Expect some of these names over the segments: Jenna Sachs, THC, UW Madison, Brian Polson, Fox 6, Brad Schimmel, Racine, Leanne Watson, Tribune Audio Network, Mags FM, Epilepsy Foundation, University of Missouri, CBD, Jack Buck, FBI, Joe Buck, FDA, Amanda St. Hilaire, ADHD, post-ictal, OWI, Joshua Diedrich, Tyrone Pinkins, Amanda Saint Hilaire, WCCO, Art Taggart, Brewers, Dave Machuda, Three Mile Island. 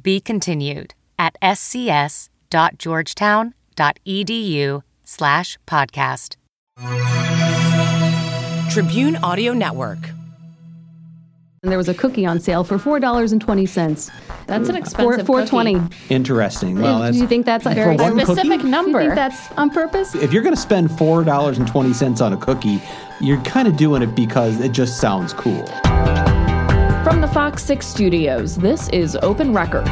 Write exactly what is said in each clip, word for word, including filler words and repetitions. Be continued at s c s dot georgetown dot e d u slash podcast. Tribune Audio Network. And there was a cookie on sale for four dollars and twenty cents. That's an expensive four, four dollars and twenty cents. Interesting. Well, that's, do you think that's a very specific cookie? Number? Do you think that's on purpose? If you're going to spend four dollars and twenty cents on a cookie, you're kind of doing it because it just sounds cool. From the Fox six studios, this is Open Record.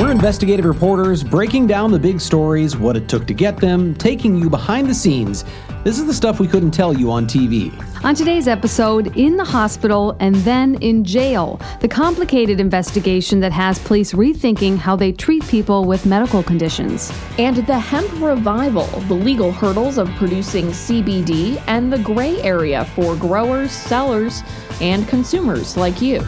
We're investigative reporters breaking down the big stories, what it took to get them, taking you behind the scenes. This is the stuff we couldn't tell you on T V. On today's episode, in the hospital and then in jail, the complicated investigation that has police rethinking how they treat people with medical conditions. And the hemp revival, the legal hurdles of producing C B D, and the gray area for growers, sellers, and consumers like you.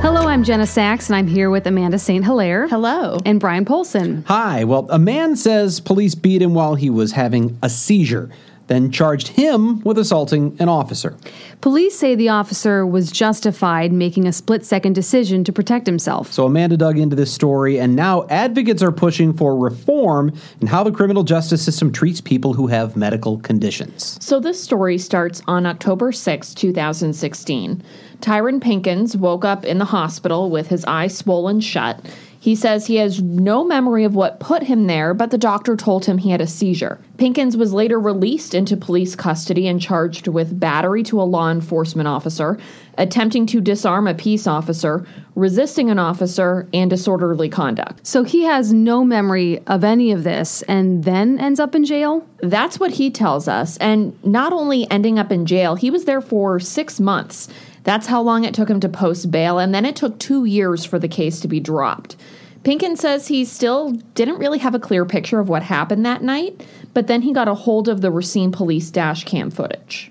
Hello, I'm Jenna Sachs, and I'm here with Amanda Saint Hilaire. Hello. And Brian Polson. Hi. Well, a man says police beat him while he was having a seizure, then charged him with assaulting an officer. Police say the officer was justified making a split-second decision to protect himself. So Amanda dug into this story, and now advocates are pushing for reform in how the criminal justice system treats people who have medical conditions. So this story starts on October sixth, twenty sixteen. Tyrone Pinkins woke up in the hospital with his eye swollen shut. He says he has no memory of what put him there, but the doctor told him he had a seizure. Pinkins was later released into police custody and charged with battery to a law enforcement officer, attempting to disarm a peace officer, resisting an officer, and disorderly conduct. So he has no memory of any of this and then ends up in jail? That's what he tells us. And not only ending up in jail, he was there for six months. That's how long it took him to post bail, and then it took two years for the case to be dropped. Pinkins says he still didn't really have a clear picture of what happened that night, but then he got a hold of the Racine police dash cam footage.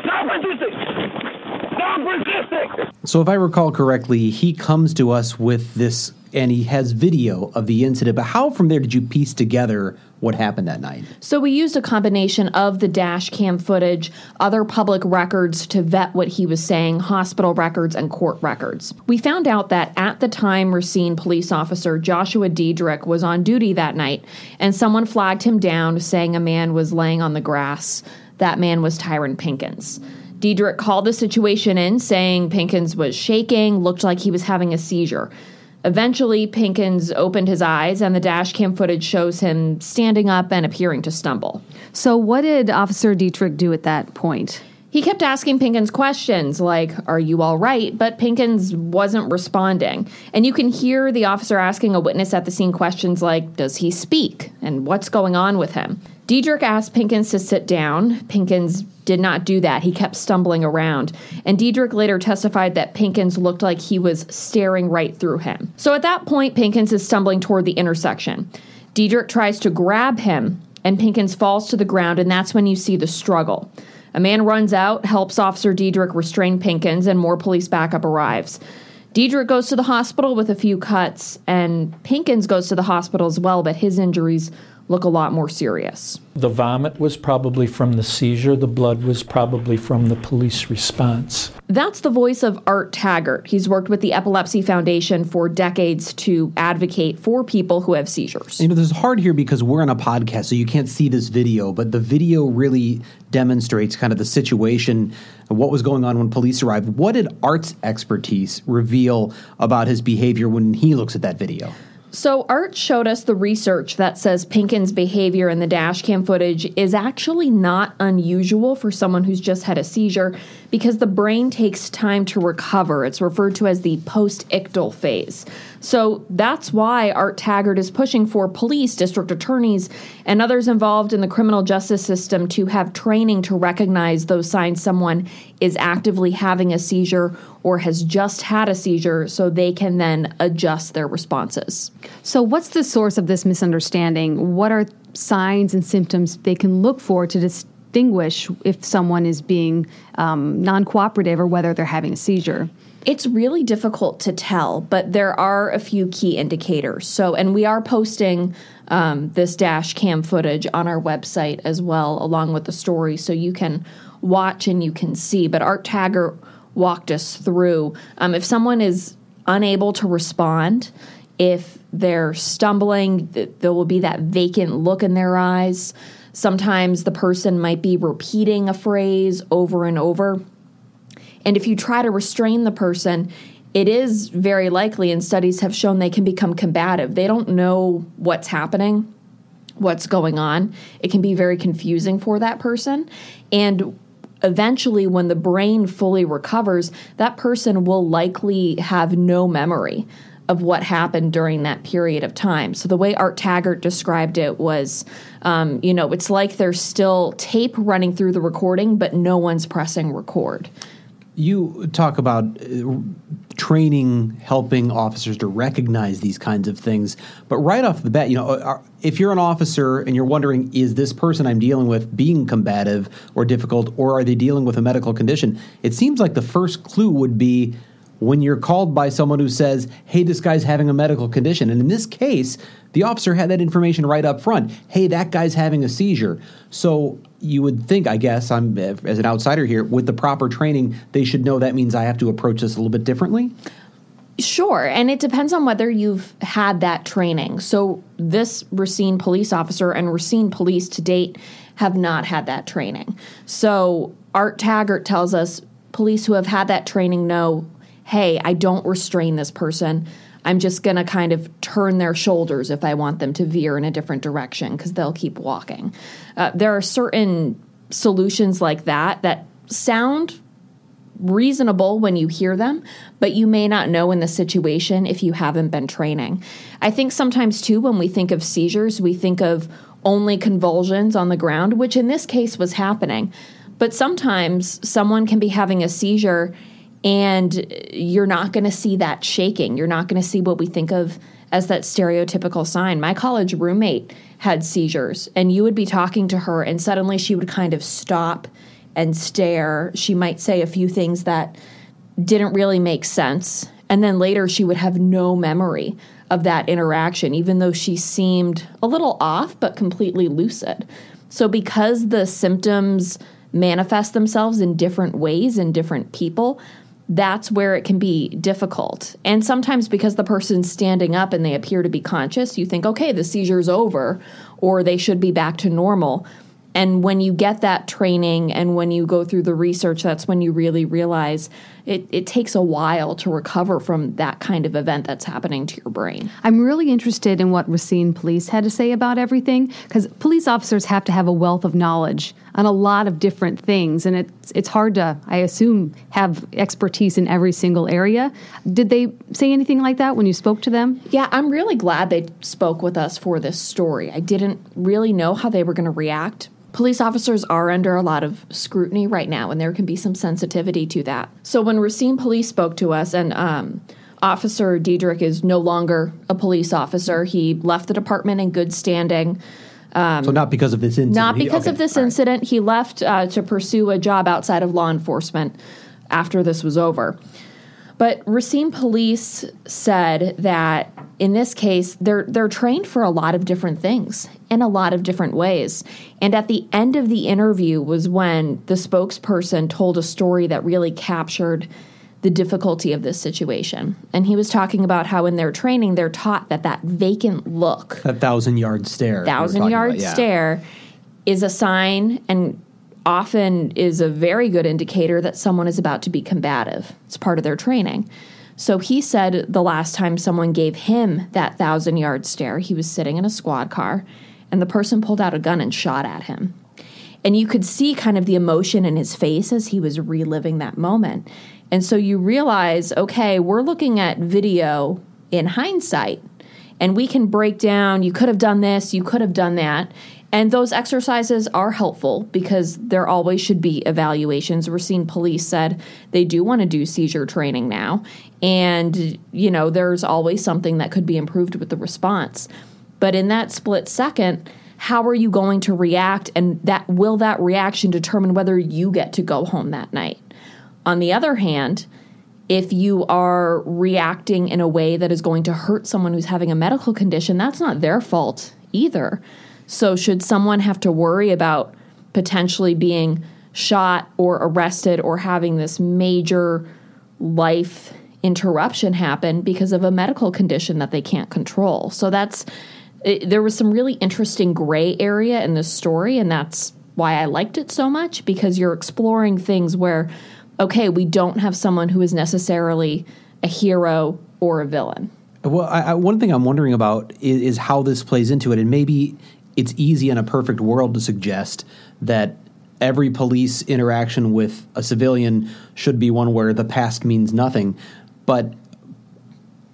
Stop resisting! Stop resisting! So if I recall correctly, he comes to us with this, and he has video of the incident, but how from there did you piece together what happened that night? So we used a combination of the dash cam footage, other public records to vet what he was saying, hospital records and court records. We found out that at the time, Racine police officer Joshua Diedrich was on duty that night, and someone flagged him down saying a man was laying on the grass. That man was Tyrone Pinkins. Diedrich called the situation in, saying Pinkins was shaking, looked like he was having a seizure. Eventually, Pinkins opened his eyes, and the dash cam footage shows him standing up and appearing to stumble. So what did Officer Diedrich do at that point? He kept asking Pinkins questions like, are you all right? But Pinkins wasn't responding. And you can hear the officer asking a witness at the scene questions like, does he speak? And what's going on with him? Diedrich asked Pinkins to sit down. Pinkins did not do that. He kept stumbling around. And Diedrich later testified that Pinkins looked like he was staring right through him. So at that point, Pinkins is stumbling toward the intersection. Diedrich tries to grab him, and Pinkins falls to the ground, and that's when you see the struggle. A man runs out, helps Officer Diedrich restrain Pinkins, and more police backup arrives. Diedrich goes to the hospital with a few cuts, and Pinkins goes to the hospital as well, but his injuries look a lot more serious. The vomit was probably from the seizure. The blood was probably from the police response. That's the voice of Art Taggart. He's worked with the Epilepsy Foundation for decades to advocate for people who have seizures. You know, this is hard here because we're on a podcast, so you can't see this video, but the video really demonstrates kind of the situation and what was going on when police arrived. What did Art's expertise reveal about his behavior when he looks at that video? So Art showed us the research that says Pinkins' behavior in the dash cam footage is actually not unusual for someone who's just had a seizure because the brain takes time to recover. It's referred to as the post-ictal phase. So that's why Art Taggart is pushing for police, district attorneys, and others involved in the criminal justice system to have training to recognize those signs someone is actively having a seizure or has just had a seizure, so they can then adjust their responses. So what's the source of this misunderstanding? What are signs and symptoms they can look for to distinguish if someone is being um, non-cooperative or whether they're having a seizure? It's really difficult to tell, but there are a few key indicators. So, and we are posting um, this dash cam footage on our website as well, along with the story, so you can watch and you can see. But Art Taggart walked us through um, if someone is unable to respond, if they're stumbling, th- there will be that vacant look in their eyes. Sometimes the person might be repeating a phrase over and over. And if you try to restrain the person, it is very likely, and studies have shown, they can become combative. They don't know what's happening, what's going on. It can be very confusing for that person. And eventually, when the brain fully recovers, that person will likely have no memory of what happened during that period of time. So the way Art Taggart described it was, um, you know, it's like there's still tape running through the recording, but no one's pressing record. You talk about uh, training, helping officers to recognize these kinds of things. But right off the bat, you know, if you're an officer and you're wondering, is this person I'm dealing with being combative or difficult, or are they dealing with a medical condition? It seems like the first clue would be, when you're called by someone who says, hey, this guy's having a medical condition. And in this case, the officer had that information right up front. Hey, that guy's having a seizure. So you would think, I guess, I'm as an outsider here, with the proper training, they should know that means I have to approach this a little bit differently? Sure, and it depends on whether you've had that training. So this Racine police officer and Racine police to date have not had that training. So Art Taggart tells us police who have had that training know, hey, I don't restrain this person. I'm just going to kind of turn their shoulders if I want them to veer in a different direction, because they'll keep walking. Uh, there are certain solutions like that that sound reasonable when you hear them, but you may not know in the situation if you haven't been training. I think sometimes, too, when we think of seizures, we think of only convulsions on the ground, which in this case was happening. But sometimes someone can be having a seizure and you're not going to see that shaking. You're not going to see what we think of as that stereotypical sign. My college roommate had seizures, and you would be talking to her, and suddenly she would kind of stop and stare. She might say a few things that didn't really make sense. And then later she would have no memory of that interaction, even though she seemed a little off but completely lucid. So because the symptoms manifest themselves in different ways in different people, that's where it can be difficult. And sometimes because the person's standing up and they appear to be conscious, you think, okay, the seizure's over, or they should be back to normal. And when you get that training and when you go through the research, that's when you really realize it, it takes a while to recover from that kind of event that's happening to your brain. I'm really interested in what Racine Police had to say about everything, because police officers have to have a wealth of knowledge on a lot of different things, and it's, it's hard to, I assume, have expertise in every single area. Did they say anything like that when you spoke to them? Yeah, I'm really glad they spoke with us for this story. I didn't really know how they were going to react. Police officers are under a lot of scrutiny right now, and there can be some sensitivity to that. So when Racine Police spoke to us, and um, Officer Diedrich is no longer a police officer. He left the department in good standing. Um, so not because of this incident? Not because he, okay, of this incident. Right. He left uh, to pursue a job outside of law enforcement after this was over. But Racine Police said that in this case, they're they're trained for a lot of different things in a lot of different ways. And at the end of the interview was when the spokesperson told a story that really captured the difficulty of this situation. And he was talking about how in their training, they're taught that that vacant look, that thousand-yard stare, thousand-yard yeah. stare is a sign and often is a very good indicator that someone is about to be combative. It's part of their training. So he said the last time someone gave him that thousand-yard stare, he was sitting in a squad car, and the person pulled out a gun and shot at him. And you could see kind of the emotion in his face as he was reliving that moment. And so you realize, okay, we're looking at video in hindsight. And we can break down, you could have done this, you could have done that. And those exercises are helpful because there always should be evaluations. Racine Police said they do want to do seizure training now. And, you know, there's always something that could be improved with the response. But in that split second, how are you going to react? And that will that reaction determine whether you get to go home that night? On the other hand, if you are reacting in a way that is going to hurt someone who's having a medical condition, that's not their fault either. So should someone have to worry about potentially being shot or arrested or having this major life interruption happen because of a medical condition that they can't control? So that's it, there was some really interesting gray area in this story, and that's why I liked it so much, because you're exploring things where, okay, we don't have someone who is necessarily a hero or a villain. Well, I, I, one thing I'm wondering about is, is how this plays into it. And maybe it's easy in a perfect world to suggest that every police interaction with a civilian should be one where the past means nothing. But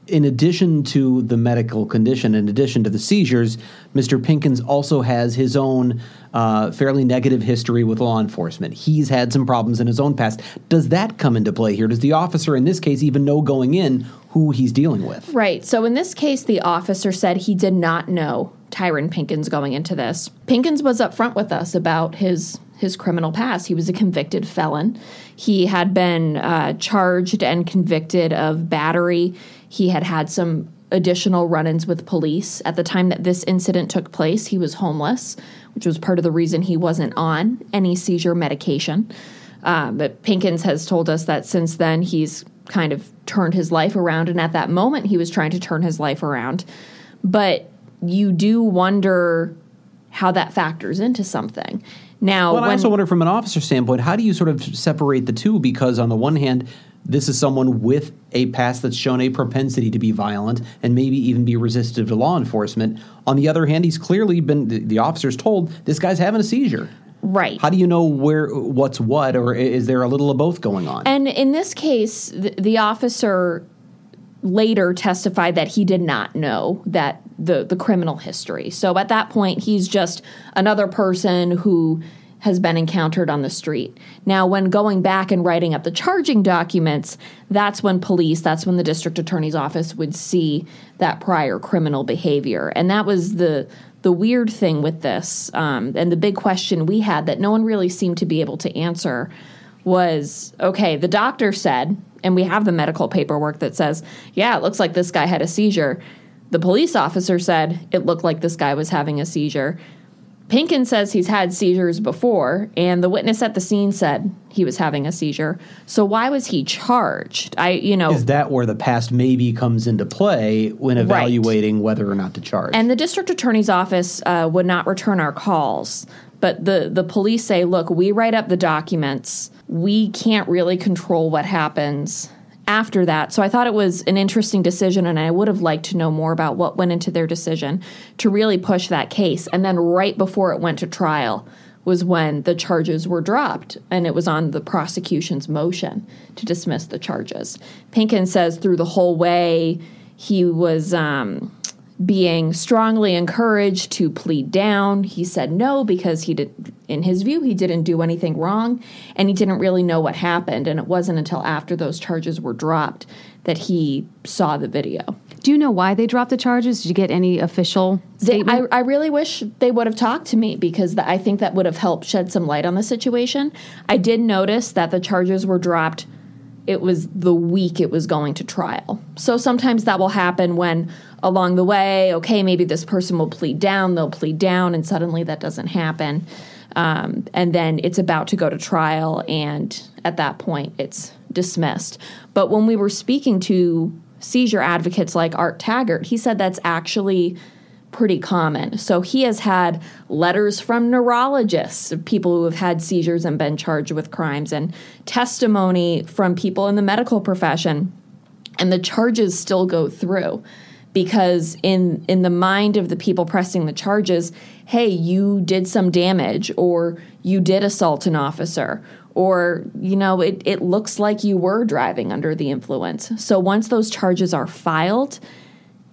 in addition to the medical condition, in addition to the seizures, Mister Pinkins also has his own uh, fairly negative history with law enforcement. He's had some problems in his own past. Does that come into play here? Does the officer in this case even know going in who he's dealing with? Right. So in this case, the officer said he did not know Tyrone Pinkins going into this. Pinkins was upfront with us about his his criminal past. He was a convicted felon. He had been uh, charged and convicted of battery. He had had some additional run-ins with police. At the time that this incident took place, he was homeless, which was part of the reason he wasn't on any seizure medication. Uh, but Pinkins has told us that since then he's kind of turned his life around, and at that moment he was trying to turn his life around. But you do wonder how that factors into something. Now, well, when, I also wonder from an officer standpoint, how do you sort of separate the two? Because on the one hand, this is someone with a past that's shown a propensity to be violent and maybe even be resistive to law enforcement. On the other hand, he's clearly been, the, the officer's told, this guy's having a seizure. Right. How do you know where what's what, or is there a little of both going on? And in this case, the, the officer later testified that he did not know that the, the criminal history. So at that point, he's just another person who has been encountered on the street. Now, when going back and writing up the charging documents, that's when police, that's when the district attorney's office would see that prior criminal behavior. And that was the the weird thing with this, um, and the big question we had that no one really seemed to be able to answer was, okay, the doctor said, and we have the medical paperwork that says, yeah, it looks like this guy had a seizure. The police officer said it looked like this guy was having a seizure. Pinkins says he's had seizures before, and the witness at the scene said he was having a seizure. So why was he charged? I, you know, is that where the past maybe comes into play when evaluating right. whether or not to charge? And the district attorney's office uh, would not return our calls, but the the police say, look, we write up the documents. We can't really control what happens after that. So I thought it was an interesting decision, and I would have liked to know more about what went into their decision to really push that case. And then right before it went to trial was when the charges were dropped, and it was on the prosecution's motion to dismiss the charges. Pinkins says through the whole way he was um, being strongly encouraged to plead down. He said no because he did, in his view, he didn't do anything wrong, and he didn't really know what happened. And it wasn't until after those charges were dropped that he saw the video. Do you know why they dropped the charges? Did you get any official statement? They, I, I really wish they would have talked to me, because the, I think that would have helped shed some light on the situation. I did notice that the charges were dropped. It was the week it was going to trial. So sometimes that will happen when along the way, okay, maybe this person will plead down, they'll plead down, and suddenly that doesn't happen. Um, and then it's about to go to trial, and at that point, it's dismissed. But when we were speaking to seizure advocates like Art Taggart, he said that's actually pretty common. So he has had letters from neurologists, people who have had seizures and been charged with crimes, and testimony from people in the medical profession, and the charges still go through. Because in in the mind of the people pressing the charges, hey, you did some damage, or you did assault an officer, or, you know, it, it looks like you were driving under the influence. So once those charges are filed,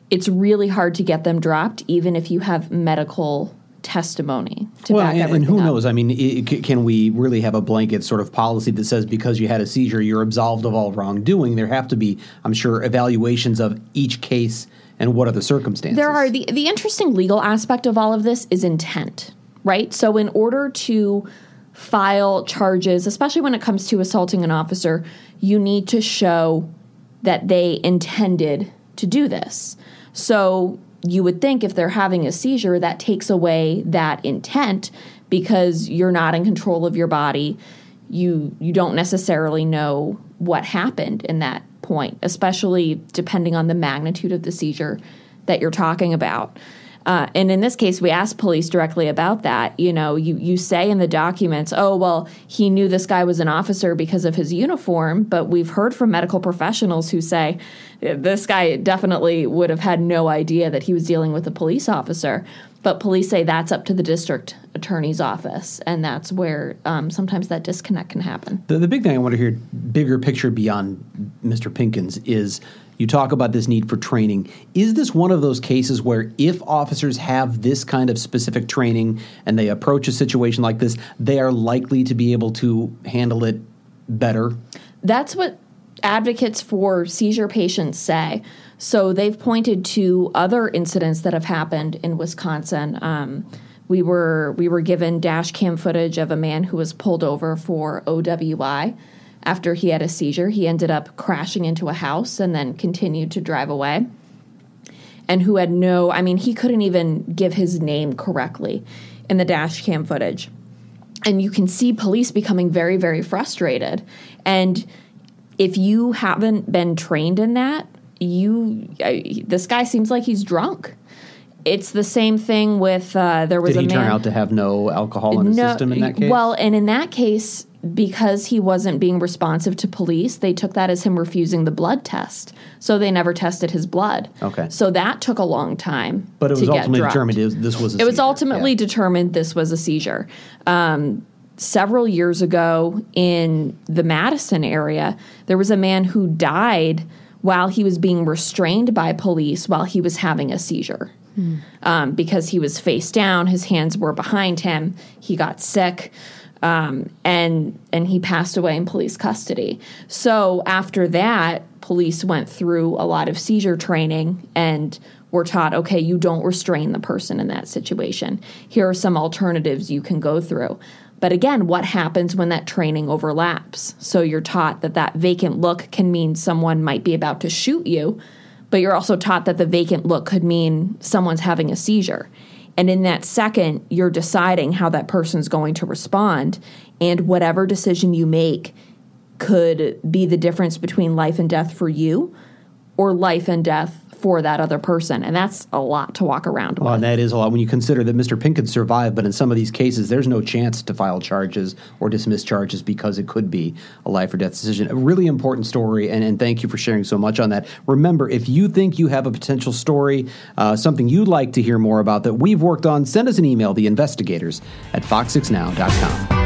it's really hard to get them dropped, even if you have medical testimony to well, back and, everything and who up. knows? I mean, it, can we really have a blanket sort of policy that says because you had a seizure, you're absolved of all wrongdoing? There have to be, I'm sure, evaluations of each case and what are the circumstances. There are. The, the interesting legal aspect of all of this is intent, right? So in order to file charges, especially when it comes to assaulting an officer, you need to show that they intended to do this. So you would think if they're having a seizure, that takes away that intent because you're not in control of your body. You you don't necessarily know what happened in that point, especially depending on the magnitude of the seizure that you're talking about. Uh, and in this case, we asked police directly about that. You know, you, you say in the documents, oh, well, he knew this guy was an officer because of his uniform. But we've heard from medical professionals who say this guy definitely would have had no idea that he was dealing with a police officer. But police say that's up to the district attorney's office, and that's where um, sometimes that disconnect can happen. The, the big thing I want to hear, bigger picture beyond Mister Pinkins, is you talk about this need for training. Is this one of those cases where if officers have this kind of specific training and they approach a situation like this, they are likely to be able to handle it better? That's what advocates for seizure patients say. So they've pointed to other incidents that have happened in Wisconsin. Um, we were we were given dash cam footage of a man who was pulled over for O W I after he had a seizure. He ended up crashing into a house and then continued to drive away. And who had no, I mean, he couldn't even give his name correctly in the dash cam footage. And you can see police becoming very, very frustrated. And if you haven't been trained in that, You, I, this guy seems like he's drunk. It's the same thing with uh, there was. Did he a man, turn out to have no alcohol in no, his system in that case? Well, and in that case, because he wasn't being responsive to police, they took that as him refusing the blood test. So they never tested his blood. Okay. So that took a long time. But it was to ultimately get determined this was. A it seizure. was ultimately yeah. determined this was a seizure. Um, several years ago in the Madison area, there was a man who died while he was being restrained by police while he was having a seizure. Hmm. Um, because he was face down, his hands were behind him, he got sick, um, and and he passed away in police custody. So after that, police went through a lot of seizure training and were taught, okay, you don't restrain the person in that situation. Here are some alternatives you can go through. But again, what happens when that training overlaps? So you're taught that that vacant look can mean someone might be about to shoot you, but you're also taught that the vacant look could mean someone's having a seizure. And in that second, you're deciding how that person's going to respond, and whatever decision you make could be the difference between life and death for you or life and death for that other person, and that's a lot to walk around well, with. And that is a lot when you consider that Mister Pinkins survived, but in some of these cases, there's no chance to file charges or dismiss charges because it could be a life or death decision. A really important story, and, and thank you for sharing so much on that. Remember, if you think you have a potential story, uh, something you'd like to hear more about that we've worked on, send us an email, the investigators at fox six now dot com.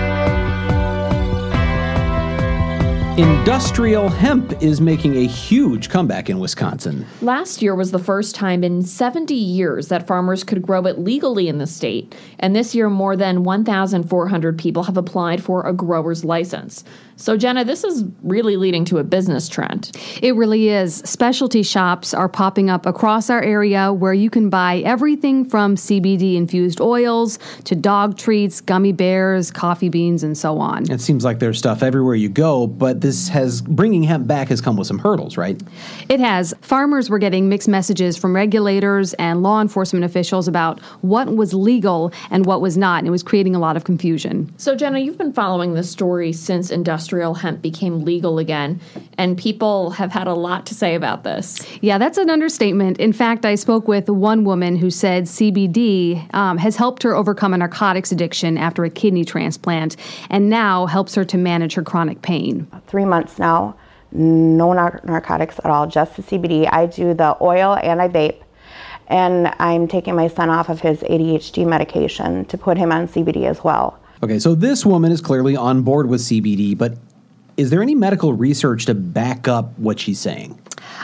Industrial hemp is making a huge comeback in Wisconsin. Last year was the first time in seventy years that farmers could grow it legally in the state. And this year, more than one thousand four hundred people have applied for a grower's license. So, Jenna, this is really leading to a business trend. It really is. Specialty shops are popping up across our area where you can buy everything from C B D-infused oils to dog treats, gummy bears, coffee beans, and so on. It seems like there's stuff everywhere you go, but this has bringing hemp back has come with some hurdles, right? It has. Farmers were getting mixed messages from regulators and law enforcement officials about what was legal and what was not, and it was creating a lot of confusion. So, Jenna, you've been following this story since industrial Industrial hemp became legal again, and people have had a lot to say about this. Yeah, that's an understatement. In fact, I spoke with one woman who said C B D um, has helped her overcome a narcotics addiction after a kidney transplant, and now helps her to manage her chronic pain. Three months now, no nar- narcotics at all, just the C B D. I do the oil and I vape, and I'm taking my son off of his A D H D medication to put him on C B D as well. Okay, so this woman is clearly on board with C B D, but is there any medical research to back up what she's saying?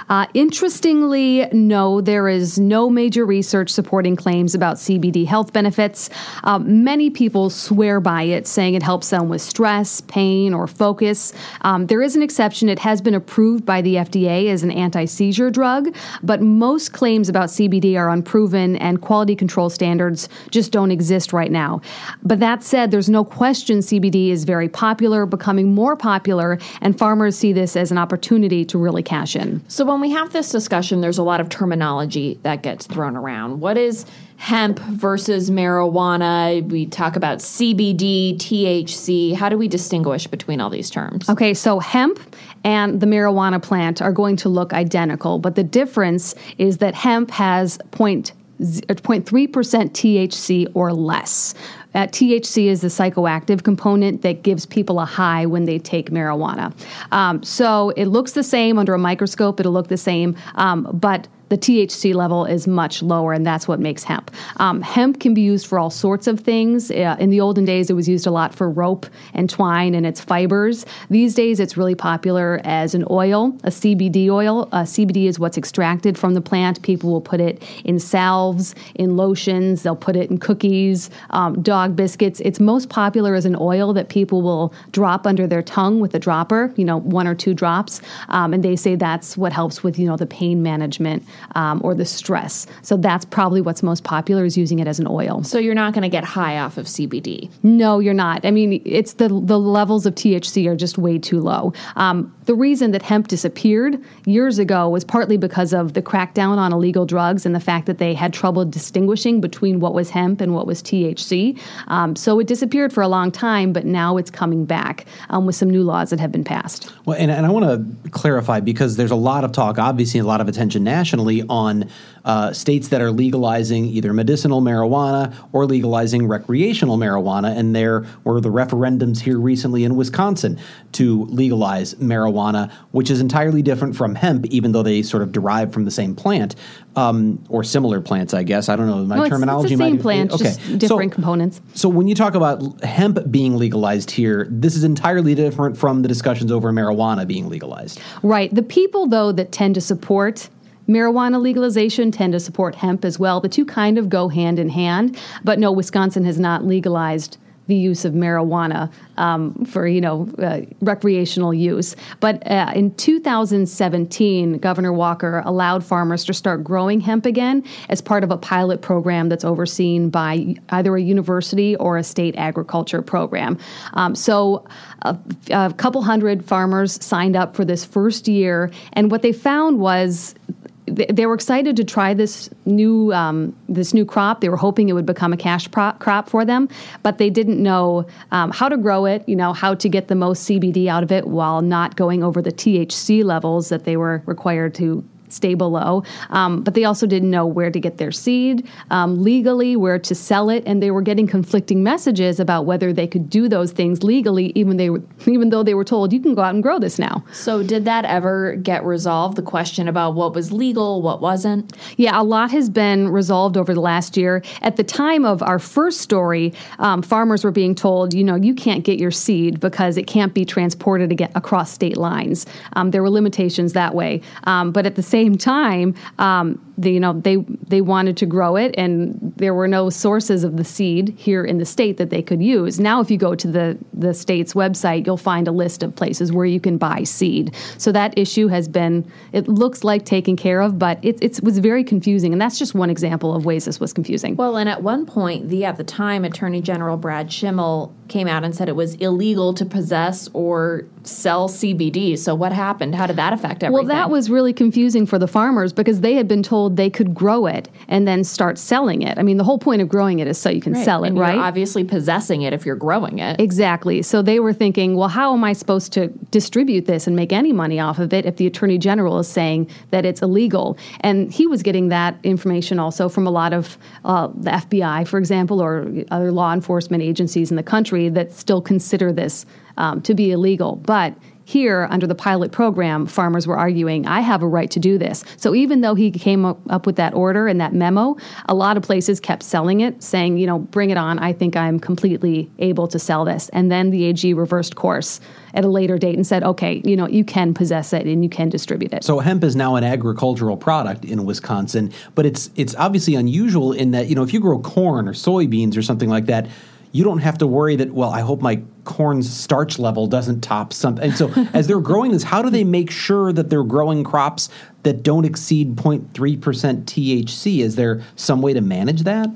Uh, interestingly, no, there is no major research supporting claims about C B D health benefits. Uh, many people swear by it, saying it helps them with stress, pain, or focus. Um, there is an exception. It has been approved by the F D A as an anti-seizure drug, but most claims about C B D are unproven, and quality control standards just don't exist right now. But that said, there's no question C B D is very popular, becoming more popular, and farmers see this as an opportunity to really cash in. So when we have this discussion, there's a lot of terminology that gets thrown around. What is hemp versus marijuana? We talk about C B D, T H C. How do we distinguish between all these terms? Okay, so hemp and the marijuana plant are going to look identical, but the difference is that hemp has point. zero point three percent T H C or less. Uh, T H C is the psychoactive component that gives people a high when they take marijuana. Um, so it looks the same under a microscope. It'll look the same, um, but the T H C level is much lower, and that's what makes hemp. Um, hemp can be used for all sorts of things. Uh, in the olden days, it was used a lot for rope and twine and its fibers. These days, it's really popular as an oil, a C B D oil. Uh, C B D is what's extracted from the plant. People will put it in salves, in lotions. They'll put it in cookies, um, dog biscuits. It's most popular as an oil that people will drop under their tongue with a dropper, you know, one or two drops, um, and they say that's what helps with, you know, the pain management. Um, or the stress. So that's probably what's most popular is using it as an oil. So you're not going to get high off of C B D? No, you're not. I mean, it's the, the levels of T H C are just way too low. Um, the reason that hemp disappeared years ago was partly because of the crackdown on illegal drugs and the fact that they had trouble distinguishing between what was hemp and what was T H C. Um, so it disappeared for a long time, but now it's coming back um, with some new laws that have been passed. Well, and, and I want to clarify, because there's a lot of talk, obviously a lot of attention nationally, on uh, states that are legalizing either medicinal marijuana or legalizing recreational marijuana. And there were the referendums here recently in Wisconsin to legalize marijuana, which is entirely different from hemp, even though they sort of derive from the same plant um, or similar plants, I guess. I don't know. My no, it's, terminology it's the same might, plant, okay. Just different so, components. So when you talk about hemp being legalized here, this is entirely different from the discussions over marijuana being legalized. Right. The people, though, that tend to support marijuana legalization tend to support hemp as well. The two kind of go hand in hand. But no, Wisconsin has not legalized the use of marijuana um, for, you know, uh, recreational use. But uh, in two thousand seventeen, Governor Walker allowed farmers to start growing hemp again as part of a pilot program that's overseen by either a university or a state agriculture program. Um, so a, a couple hundred farmers signed up for this first year. And what they found was they were excited to try this new um, this new crop. They were hoping it would become a cash pro- crop for them, but they didn't know um, how to grow it, you know, how to get the most C B D out of it while not going over the T H C levels that they were required to stay below. Um, but they also didn't know where to get their seed um, legally, where to sell it, and they were getting conflicting messages about whether they could do those things legally, even they were, even though they were told you can go out and grow this now. So did that ever get resolved, the question about what was legal, what wasn't? Yeah, a lot has been resolved over the last year. At the time of our first story, um, farmers were being told, you know, you can't get your seed because it can't be transported again across state lines. Um, there were limitations that way. Um, but at the same same time, um, the, you know, they they wanted to grow it, and there were no sources of the seed here in the state that they could use. Now, if you go to the, the state's website, you'll find a list of places where you can buy seed. So that issue has been, it looks like, taken care of, but it, it was very confusing, and that's just one example of ways this was confusing. Well, and at one point, the at the time, Attorney General Brad Schimmel came out and said it was illegal to possess or sell C B D. So what happened? How did that affect everything? Well, that was really confusing for the farmers because they had been told they could grow it and then start selling it. I mean, the whole point of growing it is so you can right. sell it, and right? You're obviously possessing it if you're growing it. Exactly. So they were thinking, well, how am I supposed to distribute this and make any money off of it if the Attorney General is saying that it's illegal? And he was getting that information also from a lot of uh, the F B I, for example, or other law enforcement agencies in the country that still consider this um, to be illegal. But Here, under the pilot program, farmers were arguing, I have a right to do this. So even though he came up with that order and that memo, a lot of places kept selling it, saying, you know, bring it on. I think I'm completely able to sell this. And then the A G reversed course at a later date and said, okay, you know, you can possess it and you can distribute it. So hemp is now an agricultural product in Wisconsin, but it's it's obviously unusual in that, you know, if you grow corn or soybeans or something like that, you don't have to worry that, well, I hope my corn's starch level doesn't top something. And so as they're growing this, how do they make sure that they're growing crops that don't exceed zero point three percent T H C? Is there some way to manage that?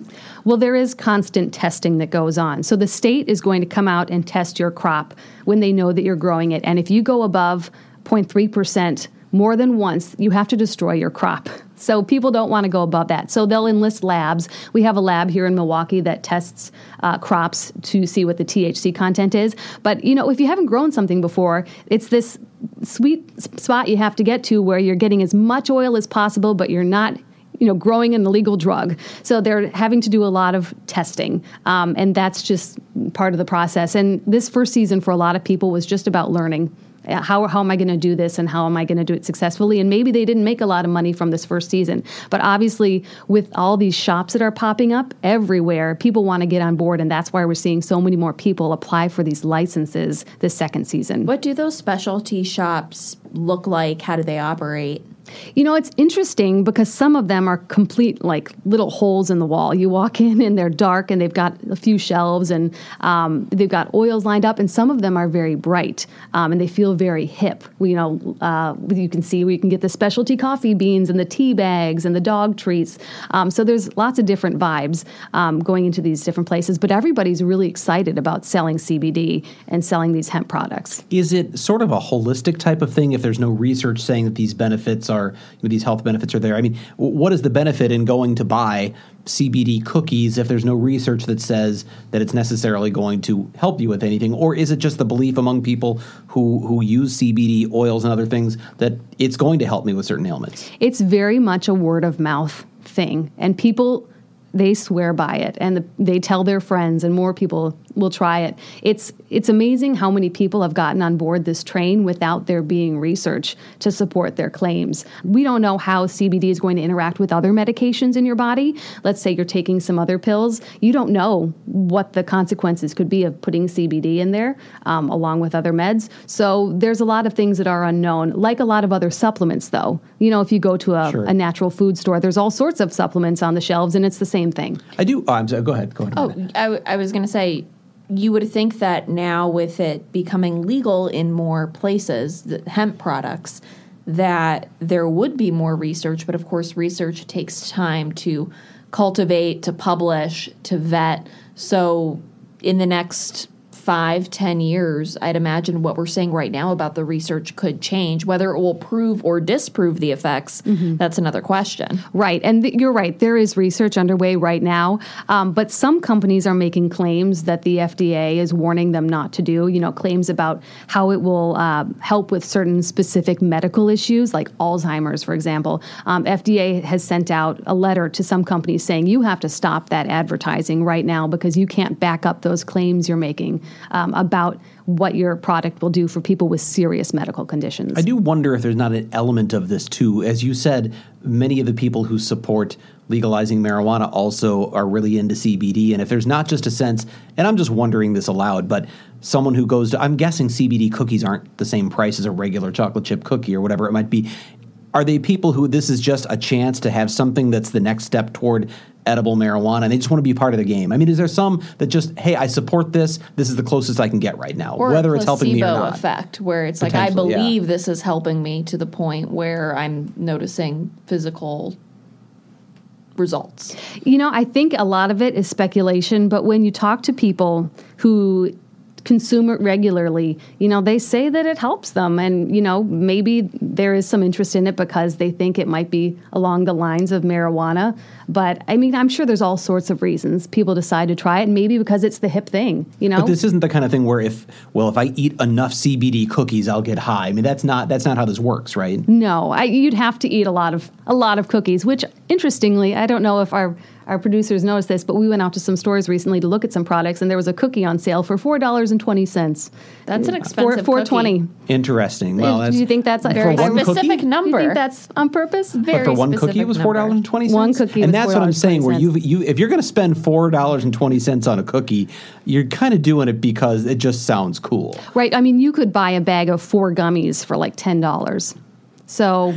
Well, there is constant testing that goes on. So the state is going to come out and test your crop when they know that you're growing it. And if you go above zero point three percent more than once, you have to destroy your crop. So people don't want to go above that. So they'll enlist labs. We have a lab here in Milwaukee that tests uh, crops to see what the T H C content is. But, you know, if you haven't grown something before, it's this sweet spot you have to get to where you're getting as much oil as possible, but you're not, you know, growing an illegal drug. So they're having to do a lot of testing. Um, and that's just part of the process. And this first season for a lot of people was just about learning. How how am I going to do this and how am I going to do it successfully? And maybe they didn't make a lot of money from this first season. But obviously, with all these shops that are popping up everywhere, people want to get on board. And that's why we're seeing so many more people apply for these licenses this second season. What do those specialty shops look like? How do they operate? You know, it's interesting because some of them are complete, like, little holes in the wall. You walk in and they're dark and they've got a few shelves and um, they've got oils lined up. And some of them are very bright um, and they feel very hip. We, you know, uh, you can see we can get the specialty coffee beans and the tea bags and the dog treats. Um, so there's lots of different vibes um, going into these different places. But everybody's really excited about selling C B D and selling these hemp products. Is it sort of a holistic type of thing if there's no research saying that these benefits are... Are, you know, these health benefits are there? I mean, what is the benefit in going to buy C B D cookies if there's no research that says that it's necessarily going to help you with anything? Or is it just the belief among people who, who use C B D oils and other things that it's going to help me with certain ailments? It's very much a word of mouth thing. And people, they swear by it and the, they tell their friends and more people will try it. It's it's amazing how many people have gotten on board this train without there being research to support their claims. We don't know how C B D is going to interact with other medications in your body. Let's say you're taking some other pills. You don't know what the consequences could be of putting C B D in there um, along with other meds. So there's a lot of things that are unknown, like a lot of other supplements, though. You know, if you go to a, sure. a natural food store, there's all sorts of supplements on the shelves and it's the same thing. I do. Oh, I'm sorry. Go ahead. Go ahead. Oh, I, I was going to say, you would think that now with it becoming legal in more places, the hemp products, that there would be more research. But of course, research takes time to cultivate, to publish, to vet. So in the next five, ten years, I'd imagine what we're saying right now about the research could change. Whether it will prove or disprove the effects, mm-hmm. that's another question. Right. And th- you're right. There is research underway right now. Um, but some companies are making claims that the F D A is warning them not to do, you know, claims about how it will uh, help with certain specific medical issues, like Alzheimer's, for example. Um, F D A has sent out a letter to some companies saying you have to stop that advertising right now because you can't back up those claims you're making. Um, about what your product will do for people with serious medical conditions. I do wonder if there's not an element of this, too. As you said, many of the people who support legalizing marijuana also are really into C B D. And if there's not just a sense, and I'm just wondering this aloud, but someone who goes to, I'm guessing C B D cookies aren't the same price as a regular chocolate chip cookie or whatever it might be. Are they people who this is just a chance to have something that's the next step toward edible marijuana and they just want to be part of the game? I mean, is there some that just, hey, I support this. This is the closest I can get right now, or whether it's helping me or not. Effect where it's like, I believe yeah. this is helping me to the point where I'm noticing physical results. You know, I think a lot of it is speculation, but when you talk to people who consume it regularly, you know, they say that it helps them. And, you know, maybe there is some interest in it because they think it might be along the lines of marijuana. But, I mean, I'm sure there's all sorts of reasons people decide to try it, and maybe because it's the hip thing, you know? But this isn't the kind of thing where if, well, if I eat enough C B D cookies, I'll get high. I mean, that's not that's not how this works, right? No, I, you'd have to eat a lot of a lot of cookies, which interestingly, I don't know if our, our producers noticed this, but we went out to some stores recently to look at some products, and there was a cookie on sale for four dollars and twenty cents. That's an expensive four, cookie. four dollars and twenty cents. Interesting. Well, that's, do you think that's a very specific cookie? Number? Do you think that's on purpose? Very but for one cookie, it was four dollars and twenty cents? One cookie and was four dollars and twenty cents. And that's what I'm saying, where you you if you're going to spend four dollars and twenty cents on a cookie, you're kind of doing it because it just sounds cool. Right. I mean, you could buy a bag of four gummies for like ten dollars. So,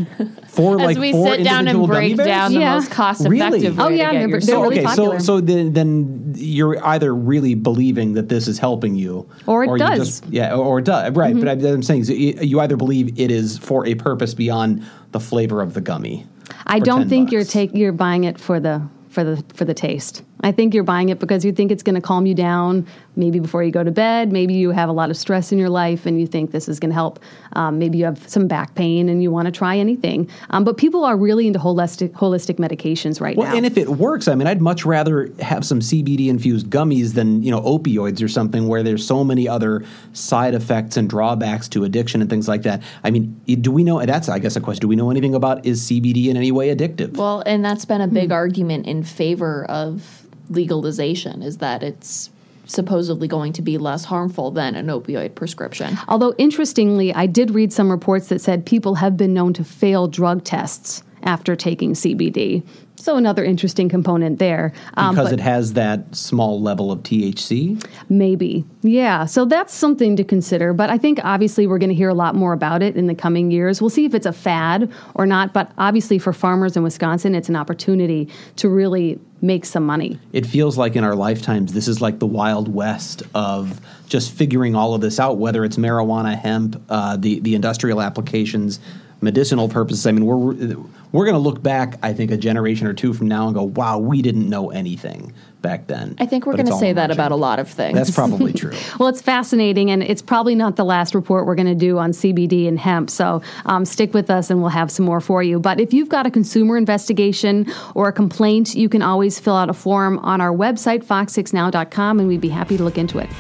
for like as we four sit down and break down the yeah. most cost-effective. Really? Oh yeah, to get they're, they're really okay, popular. So, so then, then you're either really believing that this is helping you, or it or does. You just, yeah, or it does. Right, mm-hmm. But I, I'm saying so you either believe it is for a purpose beyond the flavor of the gummy. I don't think bucks. you're take you're buying it for the for the for the taste. I think you're buying it because you think it's going to calm you down, maybe before you go to bed. Maybe you have a lot of stress in your life and you think this is going to help. Um, maybe you have some back pain and you want to try anything. Um, but people are really into holistic holistic medications right well, now. And if it works, I mean, I'd much rather have some C B D-infused gummies than, you know, opioids or something where there's so many other side effects and drawbacks to addiction and things like that. I mean, do we know – that's, I guess, a question. Do we know anything about is C B D in any way addictive? Well, and that's been a big mm-hmm. argument in favor of – legalization is that it's supposedly going to be less harmful than an opioid prescription. Although, interestingly, I did read some reports that said people have been known to fail drug tests after taking C B D. So another interesting component there. Um, because it has that small level of T H C? Maybe. Yeah. So that's something to consider. But I think obviously we're going to hear a lot more about it in the coming years. We'll see if it's a fad or not. But obviously for farmers in Wisconsin, it's an opportunity to really make some money. It feels like in our lifetimes, this is like the Wild West of just figuring all of this out, whether it's marijuana, hemp, uh, the, the industrial applications, medicinal purposes. I mean, we're we're going to look back, I think, a generation or two from now and go, wow, we didn't know anything back then. I think we're going to say that about a lot of things. That's probably true. Well, it's fascinating, and it's probably not the last report we're going to do on C B D and hemp, so um, stick with us, and we'll have some more for you. But if you've got a consumer investigation or a complaint, you can always fill out a form on our website, fox six now dot com, and we'd be happy to look into it.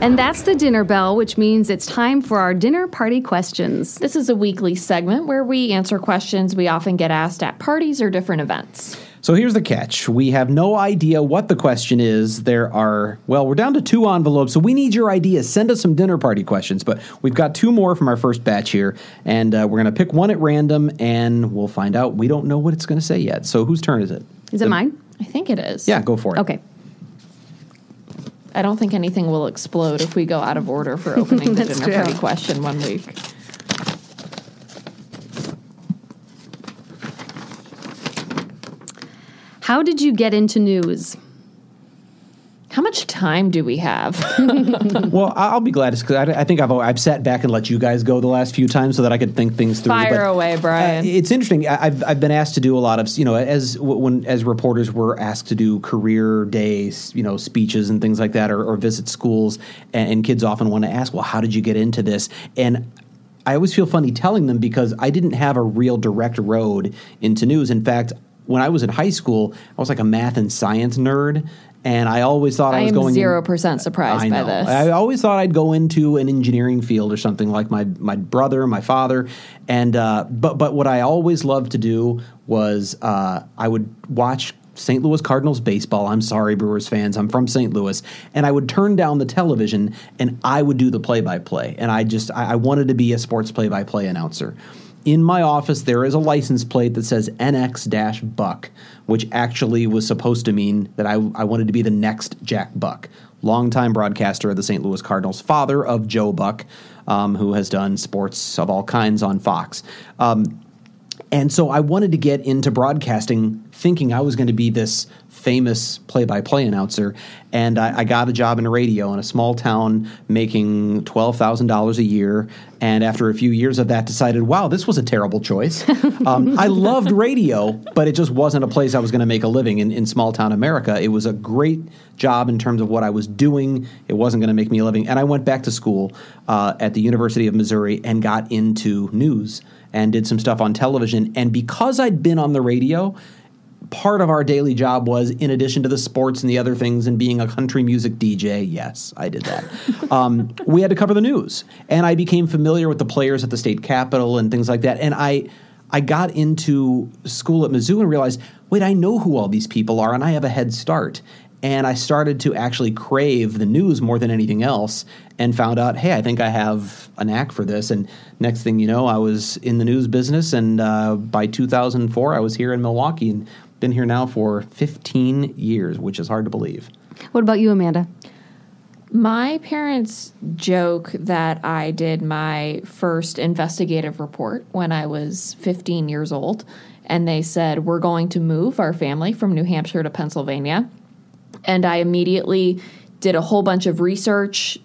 And that's the dinner bell, which means it's time for our dinner party questions. This is a weekly segment where we answer questions we often get asked at parties or different events. So here's the catch. We have no idea what the question is. There are, well, we're down to two envelopes, so we need your ideas. Send us some dinner party questions, but we've got two more from our first batch here, and uh, we're going to pick one at random, and we'll find out. We don't know what it's going to say yet, so whose turn is it? Is it the, mine? I think it is. Yeah, go for it. Okay. I don't think anything will explode if we go out of order for opening the dinner true. party question one week. How did you get into news? How much time do we have? Well, I'll be glad because I, I think I've I've sat back and let you guys go the last few times so that I could think things through. Fire but, away, Brian. Uh, it's interesting. I, I've I've been asked to do a lot of you know as when as reporters were asked to do career days, you know, speeches and things like that, or, or visit schools, and, and kids often want to ask, well, how did you get into this? And I always feel funny telling them because I didn't have a real direct road into news. In fact, when I was in high school, I was like a math and science nerd. And I always thought I, I was going... I am zero percent surprised by this. I always thought I'd go into an engineering field or something like my my brother, my father. and uh, But but what I always loved to do was uh, I would watch Saint Louis Cardinals baseball. I'm sorry, Brewers fans. I'm from Saint Louis. And I would turn down the television and I would do the play-by-play. And I just... I, I wanted to be a sports play-by-play announcer. In my office, there is a license plate that says N X Buck, which actually was supposed to mean that I, I wanted to be the next Jack Buck, longtime broadcaster of the Saint Louis Cardinals, father of Joe Buck, um, who has done sports of all kinds on Fox. Um, and so I wanted to get into broadcasting thinking I was going to be this famous play-by-play announcer, and I, I got a job in radio in a small town making twelve thousand dollars a year, and after a few years of that decided, wow, this was a terrible choice. Um, I loved radio, but it just wasn't a place I was going to make a living in, in small-town America. It was a great job in terms of what I was doing. It wasn't going to make me a living, and I went back to school uh, at the University of Missouri and got into news and did some stuff on television, and because I'd been on the radio— part of our daily job was, in addition to the sports and the other things and being a country music D J, yes, I did that, um, we had to cover the news. And I became familiar with the players at the state capitol and things like that. And I I got into school at Mizzou and realized, wait, I know who all these people are, and I have a head start. And I started to actually crave the news more than anything else and found out, hey, I think I have a knack for this. And next thing you know, I was in the news business. And uh, by two thousand four, I was here in Milwaukee and been here now for fifteen years, which is hard to believe. What about you, Amanda? My parents joke that I did my first investigative report when I was fifteen years old. And they said, we're going to move our family from New Hampshire to Pennsylvania. And I immediately did a whole bunch of research,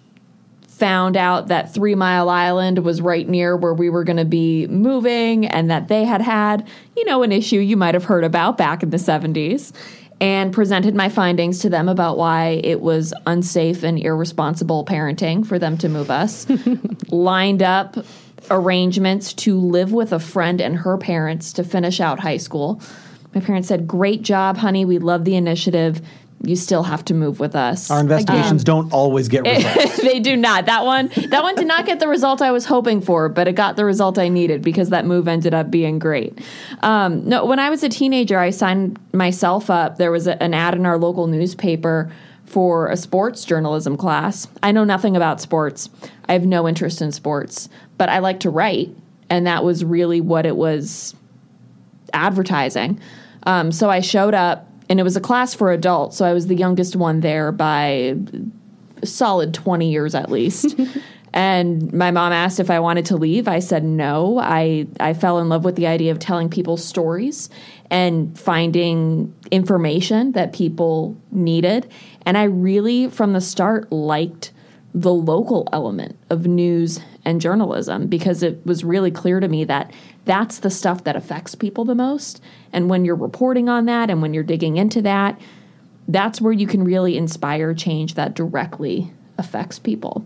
found out that Three Mile Island was right near where we were going to be moving and that they had had, you know, an issue you might have heard about back in the seventies, and presented my findings to them about why it was unsafe and irresponsible parenting for them to move us, lined up arrangements to live with a friend and her parents to finish out high school. My parents said, great job, honey. We love the initiative. You still have to move with us. Our investigations um, don't always get results. It, they do not. That one that one did not get the result I was hoping for, but it got the result I needed because that move ended up being great. Um, no, when I was a teenager, I signed myself up. There was a, an ad in our local newspaper for a sports journalism class. I know nothing about sports. I have no interest in sports, but I like to write, and that was really what it was advertising. Um, so I showed up. And it was a class for adults, so I was the youngest one there by a solid twenty years at least. And my mom asked if I wanted to leave. I said no. I, I fell in love with the idea of telling people stories and finding information that people needed. And I really, from the start, liked the local element of news and journalism because it was really clear to me that that's the stuff that affects people the most. And when you're reporting on that and when you're digging into that, that's where you can really inspire change that directly affects people.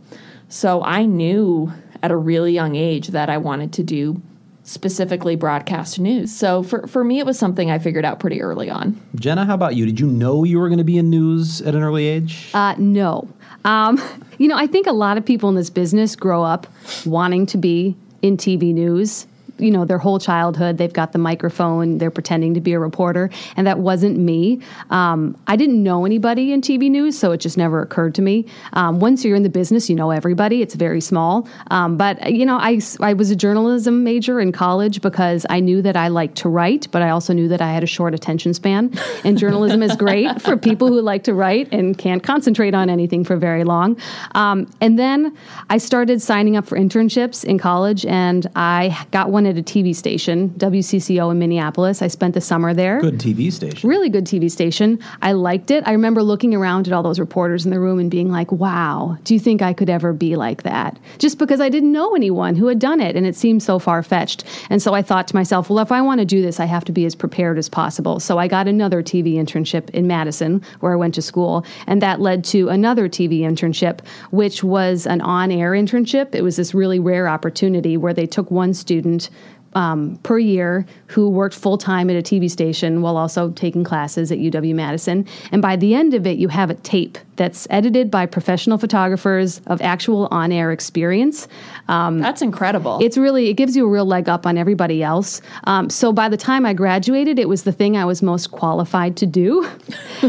So I knew at a really young age that I wanted to do specifically broadcast news. So for, for me, it was something I figured out pretty early on. Jenna, how about you? Did you know you were going to be in news at an early age? Uh, no. Um, you know, I think a lot of people in this business grow up wanting to be in T V news. You know, their whole childhood, they've got the microphone, they're pretending to be a reporter, and that wasn't me. Um, I didn't know anybody in T V news, so it just never occurred to me. Um, once you're in the business, you know everybody. It's very small. Um, but, you know, I, I was a journalism major in college because I knew that I liked to write, but I also knew that I had a short attention span. And journalism is great for people who like to write and can't concentrate on anything for very long. Um, and then I started signing up for internships in college, and I got one at a T V station, W C C O in Minneapolis. I spent the summer there. Good T V station. Really good T V station. I liked it. I remember looking around at all those reporters in the room and being like, wow, do you think I could ever be like that? Just because I didn't know anyone who had done it, and it seemed so far-fetched. And so I thought to myself, well, if I want to do this, I have to be as prepared as possible. So I got another T V internship in Madison, where I went to school, and that led to another T V internship, which was an on-air internship. It was this really rare opportunity where they took one student Um, per year who worked full-time at a T V station while also taking classes at U W Madison. And by the end of it, you have a tape that's edited by professional photographers of actual on-air experience. Um, that's incredible. It's really, it gives you a real leg up on everybody else. Um, so by the time I graduated, it was the thing I was most qualified to do.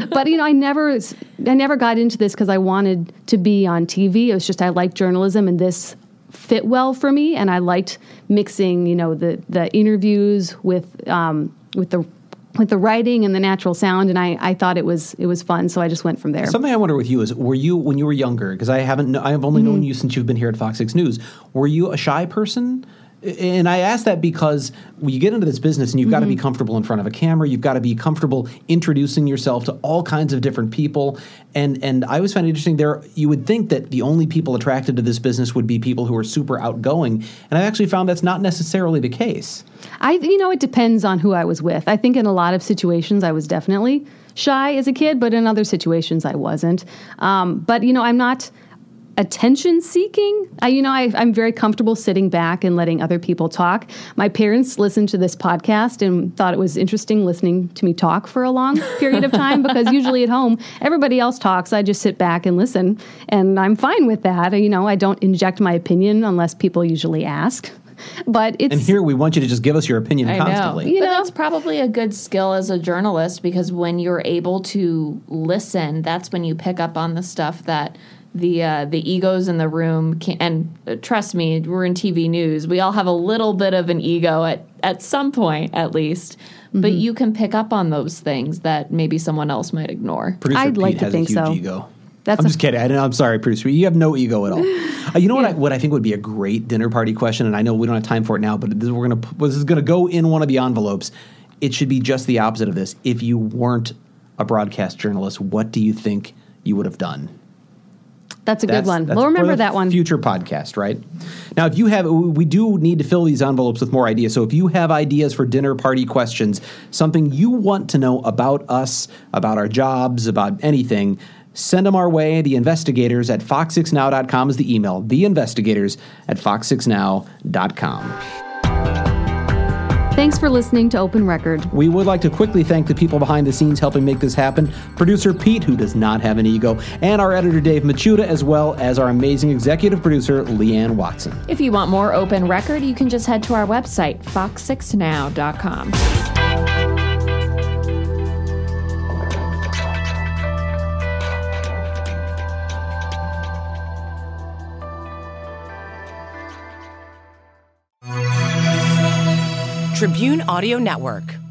But, you know, I never, I never got into this because I wanted to be on T V. It was just I liked journalism, and this fit well for me, and I liked mixing, you know, the the interviews with um with the with the writing and the natural sound, and I, I thought it was it was fun, so I just went from there. Something I wonder with you is, were you, when you were younger, because I haven't I have only mm-hmm. known you since you've been here at Fox six News, were you a shy person? And I ask that because when you get into this business and you've mm-hmm. got to be comfortable in front of a camera, you've got to be comfortable introducing yourself to all kinds of different people. And and I always found it interesting there. You would think that the only people attracted to this business would be people who are super outgoing. And I actually found that's not necessarily the case. I, you know, it depends on who I was with. I think in a lot of situations I was definitely shy as a kid, but in other situations I wasn't. Um, but, you know, I'm not attention seeking. I, you know, I, I'm very comfortable sitting back and letting other people talk. My parents listened to this podcast and thought it was interesting listening to me talk for a long period of time because usually at home, everybody else talks. I just sit back and listen, and I'm fine with that. You know, I don't inject my opinion unless people usually ask. But it's, and here we want you to just give us your opinion I constantly. Know. You but know, that's probably a good skill as a journalist, because when you're able to listen, that's when you pick up on the stuff that the uh, the egos in the room can. And uh, trust me, we're in T V news. We all have a little bit of an ego at, at some point, at least. Mm-hmm. But you can pick up on those things that maybe someone else might ignore. Producer I'd Pete like to has think a huge so. Ego. That's I'm a- just kidding. I, I'm sorry, producer. You have no ego at all. Uh, you know yeah. what? I, what I think would be a great dinner party question, and I know we don't have time for it now, but this, we're gonna this is gonna go in one of the envelopes. It should be just the opposite of this. If you weren't a broadcast journalist, what do you think you would have done? That's a that's, good one. We'll remember that one. Future podcast, right? Now, if you have, we do need to fill these envelopes with more ideas. So if you have ideas for dinner party questions, something you want to know about us, about our jobs, about anything, send them our way. The investigators at fox six now dot com is the email. The investigators at fox six now dot com. Thanks for listening to Open Record. We would like to quickly thank the people behind the scenes helping make this happen. Producer Pete, who does not have an ego, and our editor Dave Machuda, as well as our amazing executive producer, Leanne Watson. If you want more Open Record, you can just head to our website, fox six now dot com. Tribune Audio Network.